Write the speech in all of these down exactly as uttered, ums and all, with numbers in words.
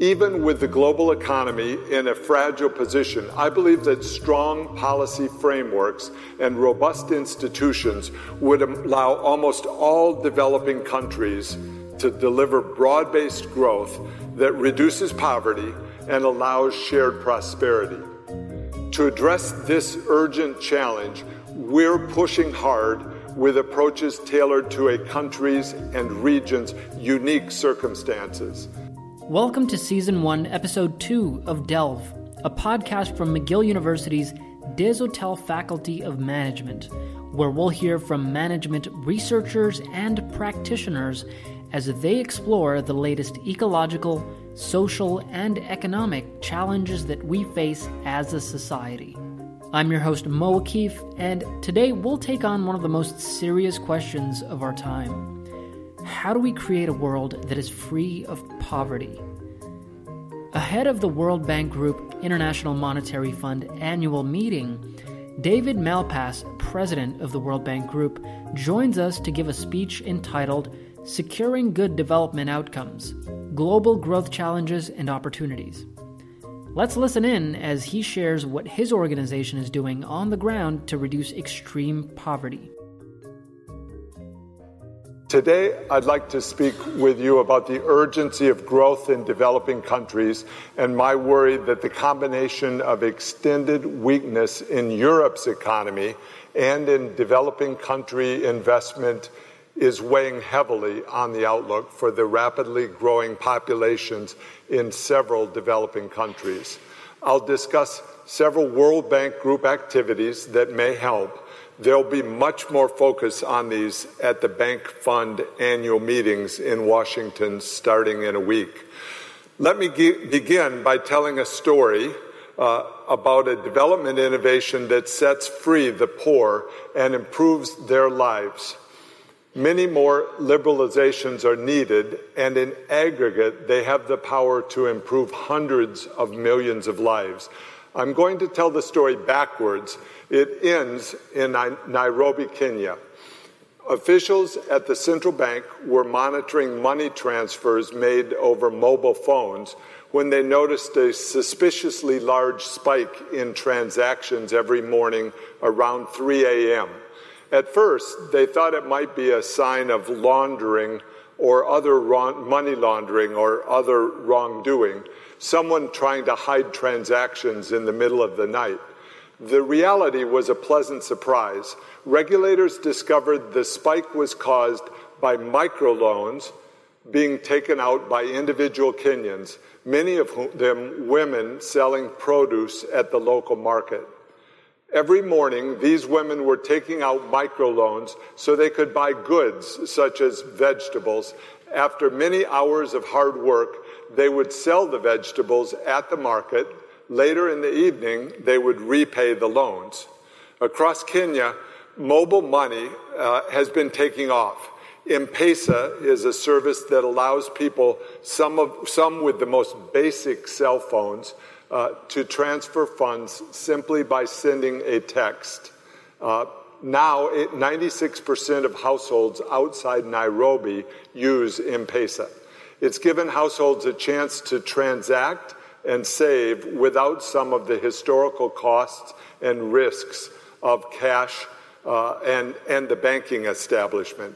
Even with the global economy in a fragile position, I believe that strong policy frameworks and robust institutions would allow almost all developing countries to deliver broad-based growth that reduces poverty and allows shared prosperity. To address this urgent challenge, we're pushing hard with approaches tailored to a country's and region's unique circumstances. Welcome to Season one, Episode two of Delve, a podcast from McGill University's Desautels Faculty of Management, where we'll hear from management researchers and practitioners as they explore the latest ecological, social, and economic challenges that we face as a society. I'm your host, Mo O'Keefe, and today we'll take on one of the most serious questions of our time. How do we create a world that is free of poverty? Ahead of the World Bank Group International Monetary Fund annual meeting, David Malpass, president of the World Bank Group, joins us to give a speech entitled Securing Good Development Outcomes, Global Growth Challenges and Opportunities. Let's listen in as he shares what his organization is doing on the ground to reduce extreme poverty. Today, I'd like to speak with you about the urgency of growth in developing countries and my worry that the combination of extended weakness in Europe's economy and in developing country investment is weighing heavily on the outlook for the rapidly growing populations in several developing countries. I'll discuss several World Bank Group activities that may help. There'll be much more focus on these at the Bank Fund annual meetings in Washington starting in a week. Let me ge- begin by telling a story uh, about a development innovation that sets free the poor and improves their lives. Many more liberalizations are needed, and in aggregate, they have the power to improve hundreds of millions of lives. I'm going to tell the story backwards. It ends in Nairobi, Kenya. Officials at the central bank were monitoring money transfers made over mobile phones when they noticed a suspiciously large spike in transactions every morning around three a.m. At first, they thought it might be a sign of laundering or other wrong, money laundering or other wrongdoing, someone trying to hide transactions in the middle of the night. The reality was a pleasant surprise. Regulators discovered the spike was caused by microloans being taken out by individual Kenyans, many of them women selling produce at the local market. Every morning, these women were taking out microloans so they could buy goods such as vegetables. After many hours of hard work, they would sell the vegetables at the market. Later in the evening, they would repay the loans. Across Kenya, mobile money uh, has been taking off. M-Pesa is a service that allows people, some of some with the most basic cell phones, uh, to transfer funds simply by sending a text. Uh, now, it, ninety-six percent of households outside Nairobi use M-Pesa. It's given households a chance to transact and save without some of the historical costs and risks of cash uh, and, and the banking establishment.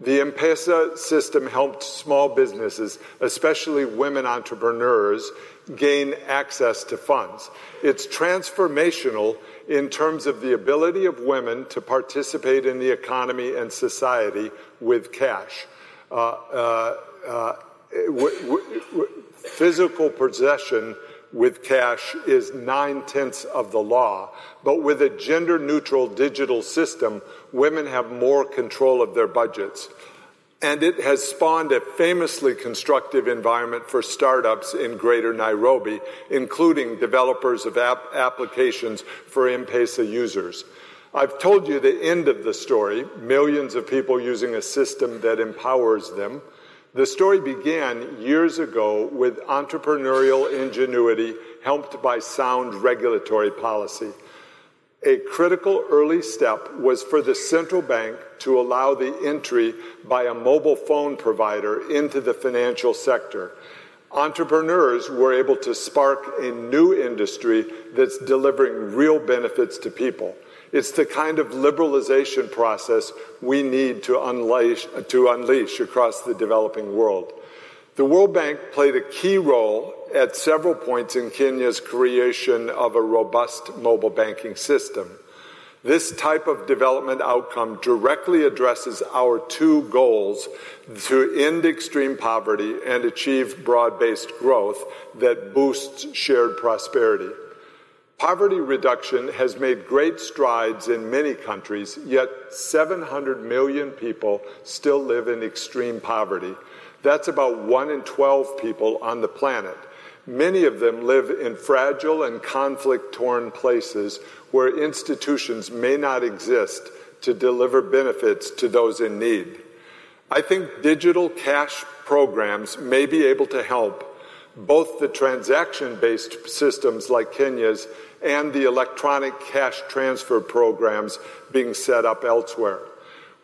The M-Pesa system helped small businesses, especially women entrepreneurs, gain access to funds. It's transformational in terms of the ability of women to participate in the economy and society with cash. Uh, uh, uh, w- w- w- Physical possession with cash is nine-tenths of the law, but with a gender-neutral digital system, women have more control of their budgets. And it has spawned a famously constructive environment for startups in Greater Nairobi, including developers of app applications for M-Pesa users. I've told you the end of the story, millions of people using a system that empowers them. The story began years ago with entrepreneurial ingenuity helped by sound regulatory policy. A critical early step was for the central bank to allow the entry by a mobile phone provider into the financial sector. entrepreneurs were able to spark a new industry that's delivering real benefits to people. It's the kind of liberalization process we need to unleash, to unleash across the developing world. The World Bank played a key role at several points in Kenya's creation of a robust mobile banking system. This type of development outcome directly addresses our two goals to end extreme poverty and achieve broad-based growth that boosts shared prosperity. Poverty reduction has made great strides in many countries, yet seven hundred million people still live in extreme poverty. That's about one in twelve people on the planet. Many of them live in fragile and conflict-torn places where institutions may not exist to deliver benefits to those in need. I think digital cash programs may be able to help. Both the transaction-based systems like Kenya's and the electronic cash transfer programs being set up elsewhere.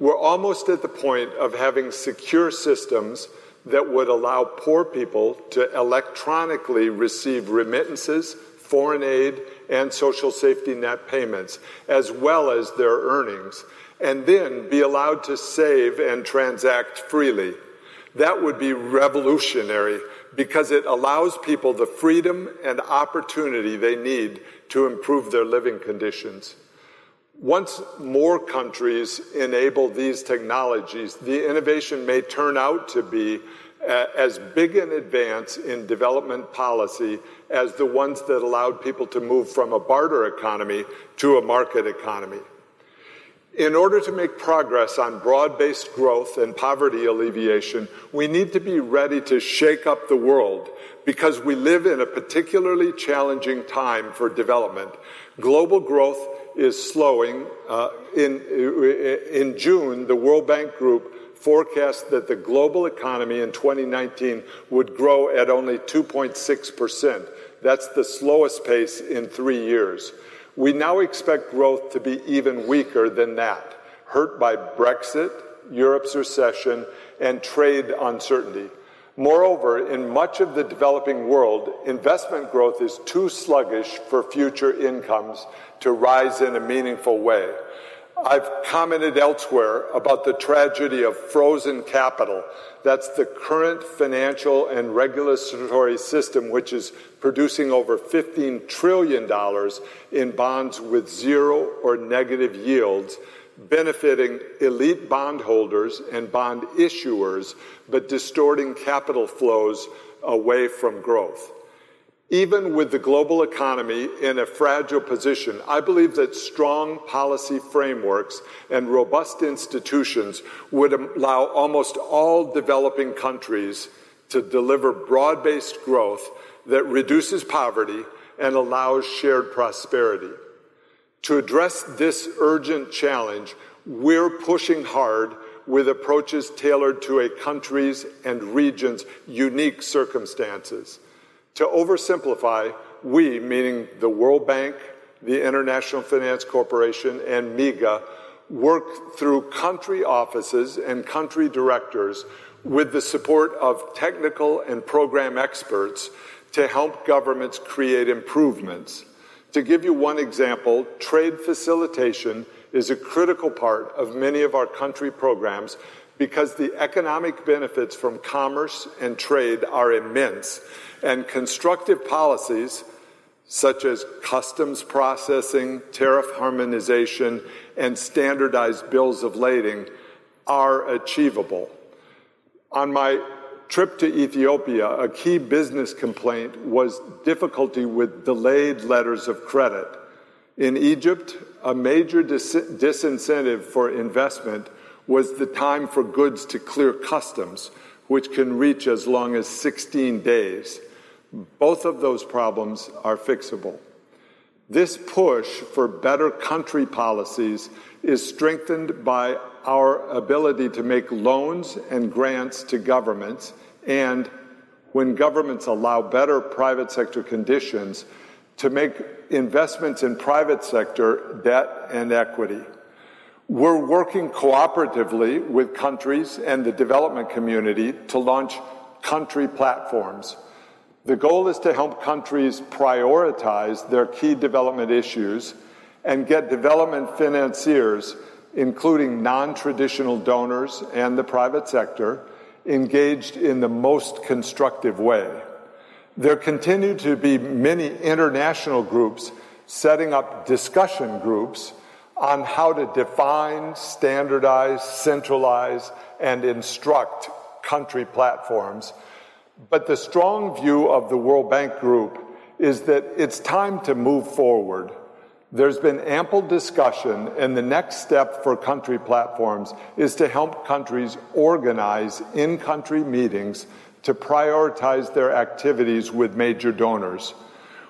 We're almost at the point of having secure systems that would allow poor people to electronically receive remittances, foreign aid, and social safety net payments, as well as their earnings, and then be allowed to save and transact freely. That would be revolutionary because it allows people the freedom and opportunity they need to improve their living conditions. Once more countries enable these technologies, the innovation may turn out to be as big an advance in development policy as the ones that allowed people to move from a barter economy to a market economy. In order to make progress on broad-based growth and poverty alleviation, we need to be ready to shake up the world because we live in a particularly challenging time for development. Global growth is slowing. Uh, in, in June, the World Bank Group forecast that the global economy in twenty nineteen would grow at only two point six percent. That's the slowest pace in three years. We now expect growth to be even weaker than that, hurt by Brexit, Europe's recession, and trade uncertainty. Moreover, in much of the developing world, investment growth is too sluggish for future incomes to rise in a meaningful way. I've commented elsewhere about the tragedy of frozen capital. That's the current financial and regulatory system, which is producing over fifteen trillion dollars in bonds with zero or negative yields, benefiting elite bondholders and bond issuers, but distorting capital flows away from growth. Even with the global economy in a fragile position, I believe that strong policy frameworks and robust institutions would allow almost all developing countries to deliver broad-based growth that reduces poverty and allows shared prosperity. To address this urgent challenge, we're pushing hard with approaches tailored to a country's and region's unique circumstances. To oversimplify, we, meaning the World Bank, the International Finance Corporation, and MIGA, work through country offices and country directors with the support of technical and program experts to help governments create improvements. To give you one example, trade facilitation is a critical part of many of our country programs because the economic benefits from commerce and trade are immense, and constructive policies such as customs processing, tariff harmonization, and standardized bills of lading are achievable. On my trip to Ethiopia, a key business complaint was difficulty with delayed letters of credit. In Egypt, a major dis- disincentive for investment was the time for goods to clear customs, which can reach as long as sixteen days. Both of those problems are fixable. This push for better country policies is strengthened by our ability to make loans and grants to governments, and when governments allow better private sector conditions, to make investments in private sector debt and equity. We're working cooperatively with countries and the development community to launch country platforms. The goal is to help countries prioritize their key development issues and get development financiers, including non-traditional donors and the private sector, engaged in the most constructive way. There continue to be many international groups setting up discussion groups on how to define, standardize, centralize, and instruct country platforms. But the strong view of the World Bank Group is that it's time to move forward. There's been ample discussion, and the next step for country platforms is to help countries organize in-country meetings to prioritize their activities with major donors.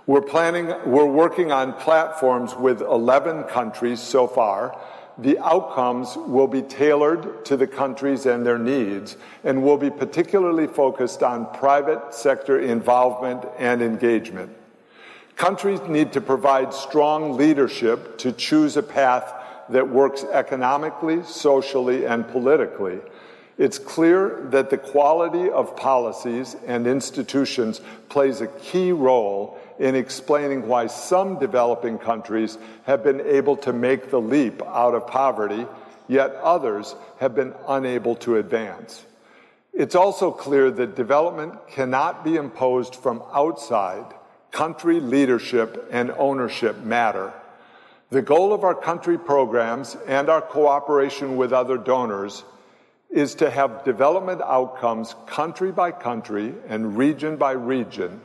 We're planning, we're working on platforms with eleven countries so far. The outcomes will be tailored to the countries and their needs, and will be particularly focused on private sector involvement and engagement. Countries need to provide strong leadership to choose a path that works economically, socially, and politically. It's clear that the quality of policies and institutions plays a key role in explaining why some developing countries have been able to make the leap out of poverty, yet others have been unable to advance. It's also clear that development cannot be imposed from outside. Country leadership and ownership matter. The goal of our country programs and our cooperation with other donors is to have development outcomes country by country and region by region.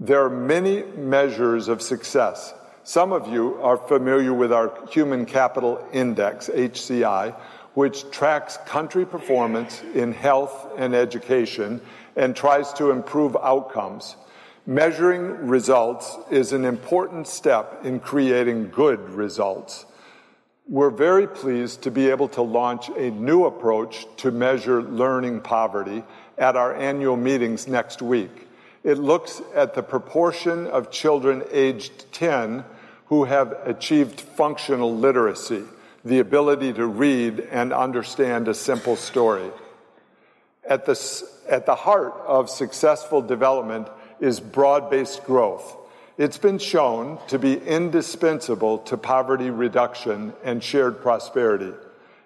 There are many measures of success. Some of you are familiar with our Human Capital Index, H C I, which tracks country performance in health and education and tries to improve outcomes. Measuring results is an important step in creating good results. We're very pleased to be able to launch a new approach to measure learning poverty at our annual meetings next week. It looks at the proportion of children aged ten who have achieved functional literacy, the ability to read and understand a simple story. At the, at the heart of successful development is broad-based growth. It's been shown to be indispensable to poverty reduction and shared prosperity.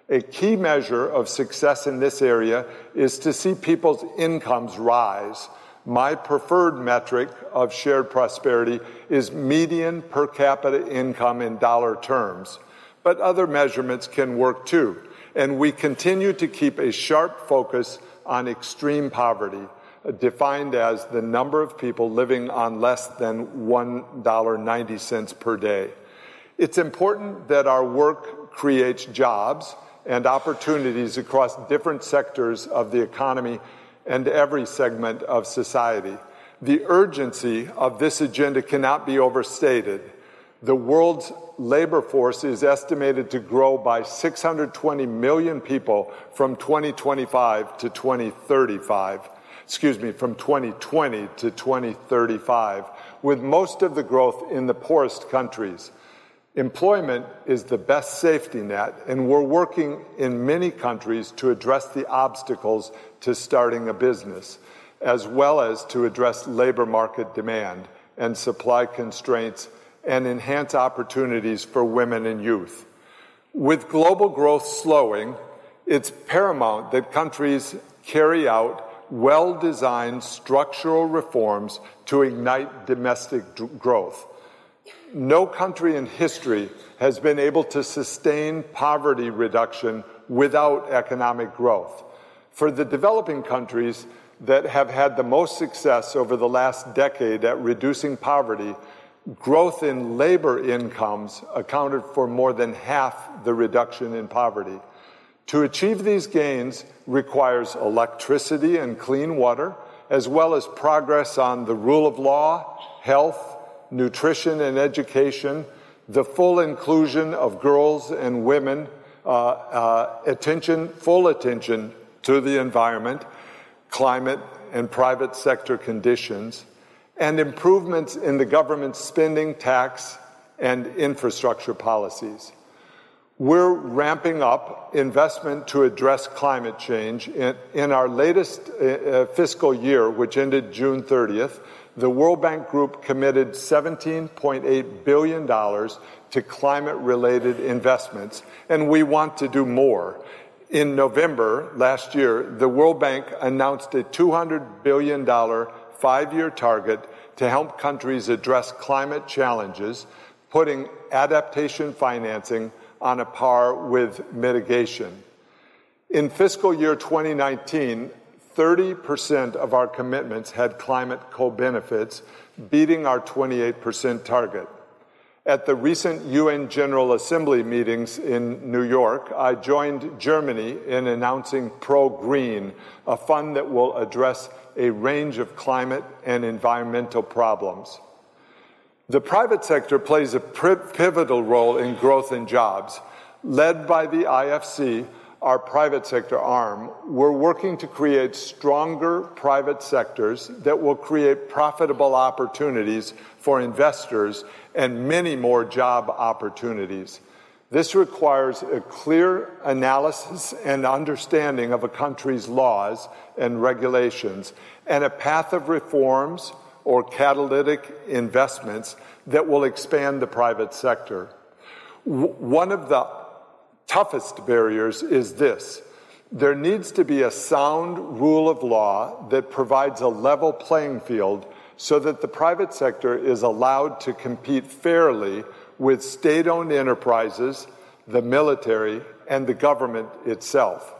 A key measure of success in this area is to see people's incomes rise. My preferred metric of shared prosperity is median per capita income in dollar terms, but other measurements can work too, and we continue to keep a sharp focus on extreme poverty, defined as the number of people living on less than one dollar and ninety cents per day. It's important that our work creates jobs and opportunities across different sectors of the economy and every segment of society. The urgency of this agenda cannot be overstated. The world's labor force is estimated to grow by six hundred twenty million people from twenty twenty-five to twenty thirty-five. Excuse me, from twenty twenty to twenty thirty-five, with most of the growth in the poorest countries. Employment is the best safety net, and we're working in many countries to address the obstacles to starting a business, as well as to address labor market demand and supply constraints and enhance opportunities for women and youth. With global growth slowing, it's paramount that countries carry out well-designed structural reforms to ignite domestic d- growth. No country in history has been able to sustain poverty reduction without economic growth. For the developing countries that have had the most success over the last decade at reducing poverty, growth in labor incomes accounted for more than half the reduction in poverty. To achieve these gains requires electricity and clean water, as well as progress on the rule of law, health, nutrition and education, the full inclusion of girls and women, uh, uh, attention, full attention to the environment, climate, and private sector conditions, and improvements in the government's spending, tax, and infrastructure policies. We're ramping up investment to address climate change. In, in our latest uh, fiscal year, which ended June thirtieth, the World Bank Group committed seventeen point eight billion dollars to climate-related investments, and we want to do more. In November last year, the World Bank announced a two hundred billion dollars five-year target to help countries address climate challenges, putting adaptation financing on a par with mitigation. In fiscal year twenty nineteen, thirty percent of our commitments had climate co-benefits, beating our twenty-eight percent target. At the recent U N General Assembly meetings in New York, I joined Germany in announcing ProGreen, a fund that will address a range of climate and environmental problems. The private sector plays a pivotal role in growth and jobs. Led by the I F C, our private sector arm, we're working to create stronger private sectors that will create profitable opportunities for investors and many more job opportunities. This requires a clear analysis and understanding of a country's laws and regulations and a path of reforms or catalytic investments that will expand the private sector. W- one of the toughest barriers is this. There needs to be a sound rule of law that provides a level playing field so that the private sector is allowed to compete fairly with state-owned enterprises, the military, and the government itself.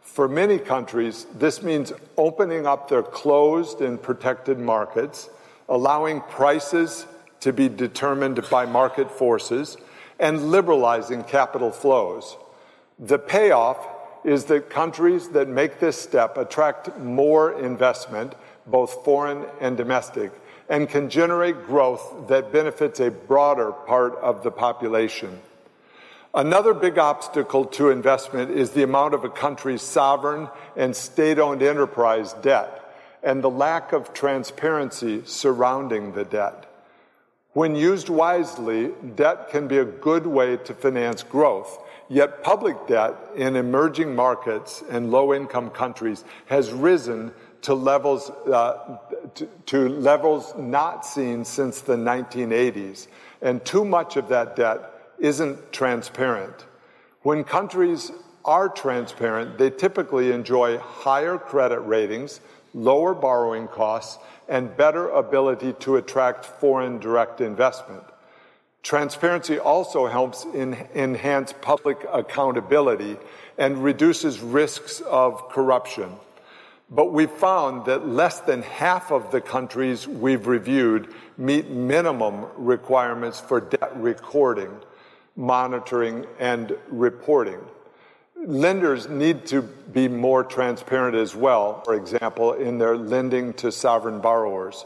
For many countries, this means opening up their closed and protected markets, allowing prices to be determined by market forces, and liberalizing capital flows. The payoff is that countries that make this step attract more investment, both foreign and domestic, and can generate growth that benefits a broader part of the population. Another big obstacle to investment is the amount of a country's sovereign and state-owned enterprise debt and the lack of transparency surrounding the debt. When used wisely, debt can be a good way to finance growth, yet public debt in emerging markets and low-income countries has risen to levels, uh, to, to levels not seen since the nineteen eighties, and too much of that debt isn't transparent. When countries are transparent, they typically enjoy higher credit ratings, lower borrowing costs, and better ability to attract foreign direct investment. Transparency also helps in enhance public accountability and reduces risks of corruption. But we found that less than half of the countries we've reviewed meet minimum requirements for debt recording, monitoring, and reporting. Lenders need to be more transparent as well, for example, in their lending to sovereign borrowers.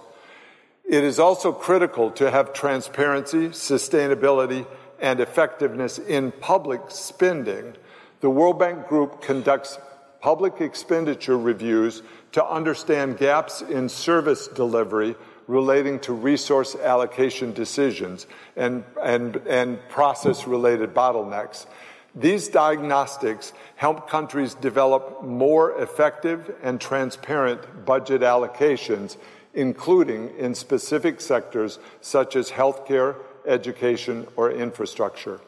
It is also critical to have transparency, sustainability, and effectiveness in public spending. The World Bank Group conducts public expenditure reviews to understand gaps in service delivery relating to resource allocation decisions and, and, and process-related bottlenecks. These diagnostics help countries develop more effective and transparent budget allocations, including in specific sectors such as healthcare, education, or infrastructure.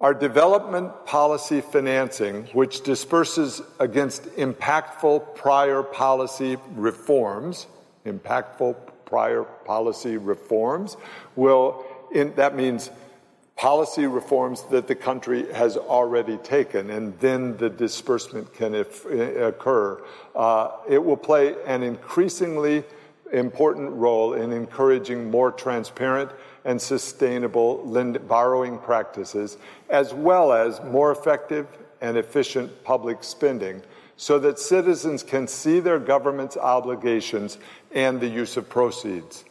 Our development policy financing, which disperses against impactful prior policy reforms, impactful prior policy reforms will, in, that means policy reforms that the country has already taken, and then the disbursement can if, occur. Uh, it will play an increasingly important role in encouraging more transparent and sustainable lend- borrowing practices, as well as more effective and efficient public spending, so that citizens can see their government's obligations and the use of proceeds.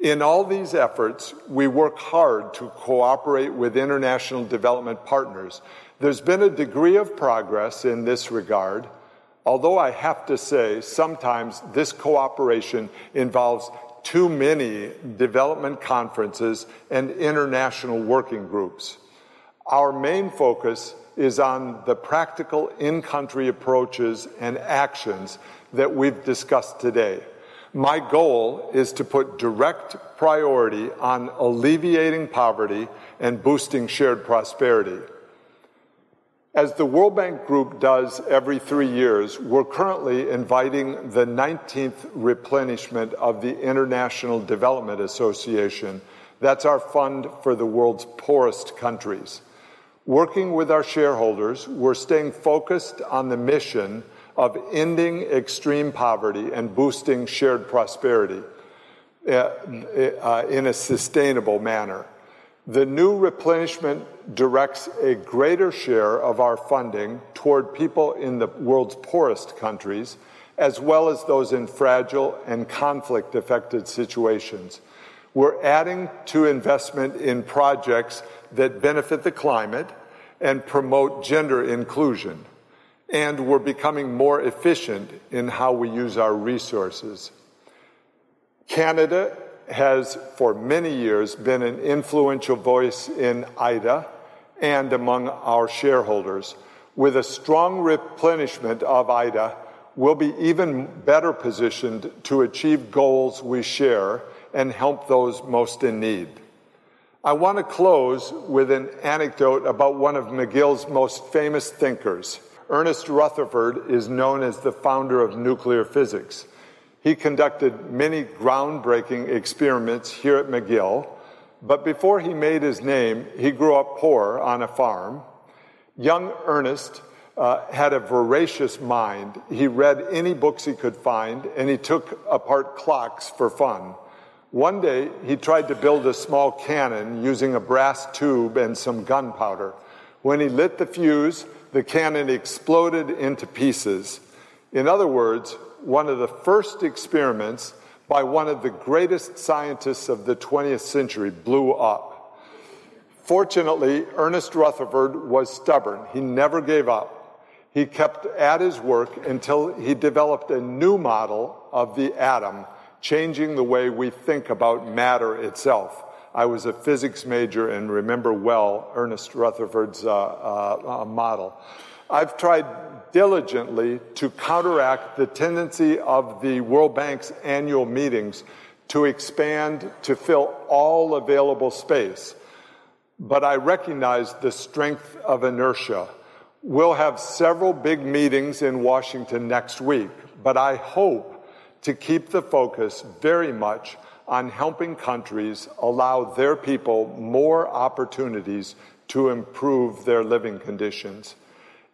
In all these efforts, we work hard to cooperate with international development partners. There's been a degree of progress in this regard, although I have to say sometimes this cooperation involves too many development conferences and international working groups. Our main focus is on the practical in-country approaches and actions that we've discussed today. My goal is to put direct priority on alleviating poverty and boosting shared prosperity. As the World Bank Group does every three years, we're currently inviting the nineteenth replenishment of the International Development Association. That's our fund for the world's poorest countries. Working with our shareholders, we're staying focused on the mission of ending extreme poverty and boosting shared prosperity in a sustainable manner. The new replenishment directs a greater share of our funding toward people in the world's poorest countries, as well as those in fragile and conflict-affected situations. We're adding to investment in projects that benefit the climate and promote gender inclusion. And we're becoming more efficient in how we use our resources. Canada has, for many years, been an influential voice in I D A and among our shareholders. With a strong replenishment of I D A, we'll be even better positioned to achieve goals we share and help those most in need. I want to close with an anecdote about one of McGill's most famous thinkers. Ernest Rutherford is known as the founder of nuclear physics. He conducted many groundbreaking experiments here at McGill, but before he made his name, he grew up poor on a farm. Young Ernest uh, had a voracious mind. He read any books he could find, and he took apart clocks for fun. One day, he tried to build a small cannon using a brass tube and some gunpowder. When he lit the fuse, the cannon exploded into pieces. In other words, one of the first experiments by one of the greatest scientists of the twentieth century blew up. Fortunately, Ernest Rutherford was stubborn. He never gave up. He kept at his work until he developed a new model of the atom, changing the way we think about matter itself. I was a physics major and remember well Ernest Rutherford's uh, uh, model. I've tried diligently to counteract the tendency of the World Bank's annual meetings to expand to fill all available space. But I recognize the strength of inertia. We'll have several big meetings in Washington next week, but I hope to keep the focus very much on helping countries allow their people more opportunities to improve their living conditions.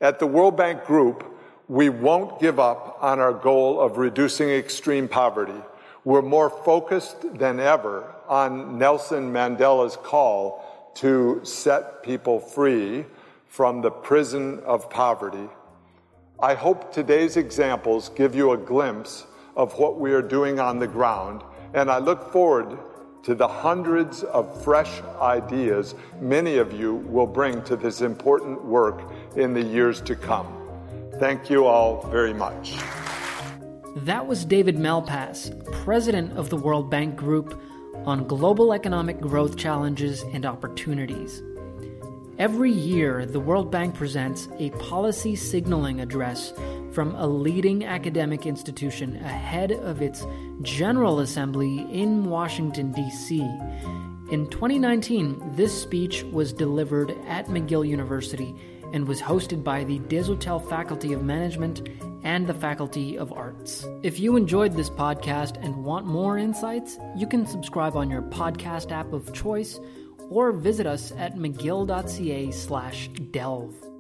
At the World Bank Group, we won't give up on our goal of reducing extreme poverty. We're more focused than ever on Nelson Mandela's call to set people free from the prison of poverty. I hope today's examples give you a glimpse of what we are doing on the ground, and I look forward to the hundreds of fresh ideas many of you will bring to this important work in the years to come. Thank you all very much. That was David Malpass, President of the World Bank Group, on global economic growth challenges and opportunities. Every year, the World Bank presents a policy signaling address from a leading academic institution ahead of its General Assembly in Washington, D C. In twenty nineteen, this speech was delivered at McGill University and was hosted by the Desautels Faculty of Management and the Faculty of Arts. If you enjoyed this podcast and want more insights, you can subscribe on your podcast app of choice, or visit us at mcgill dot c a slash delve.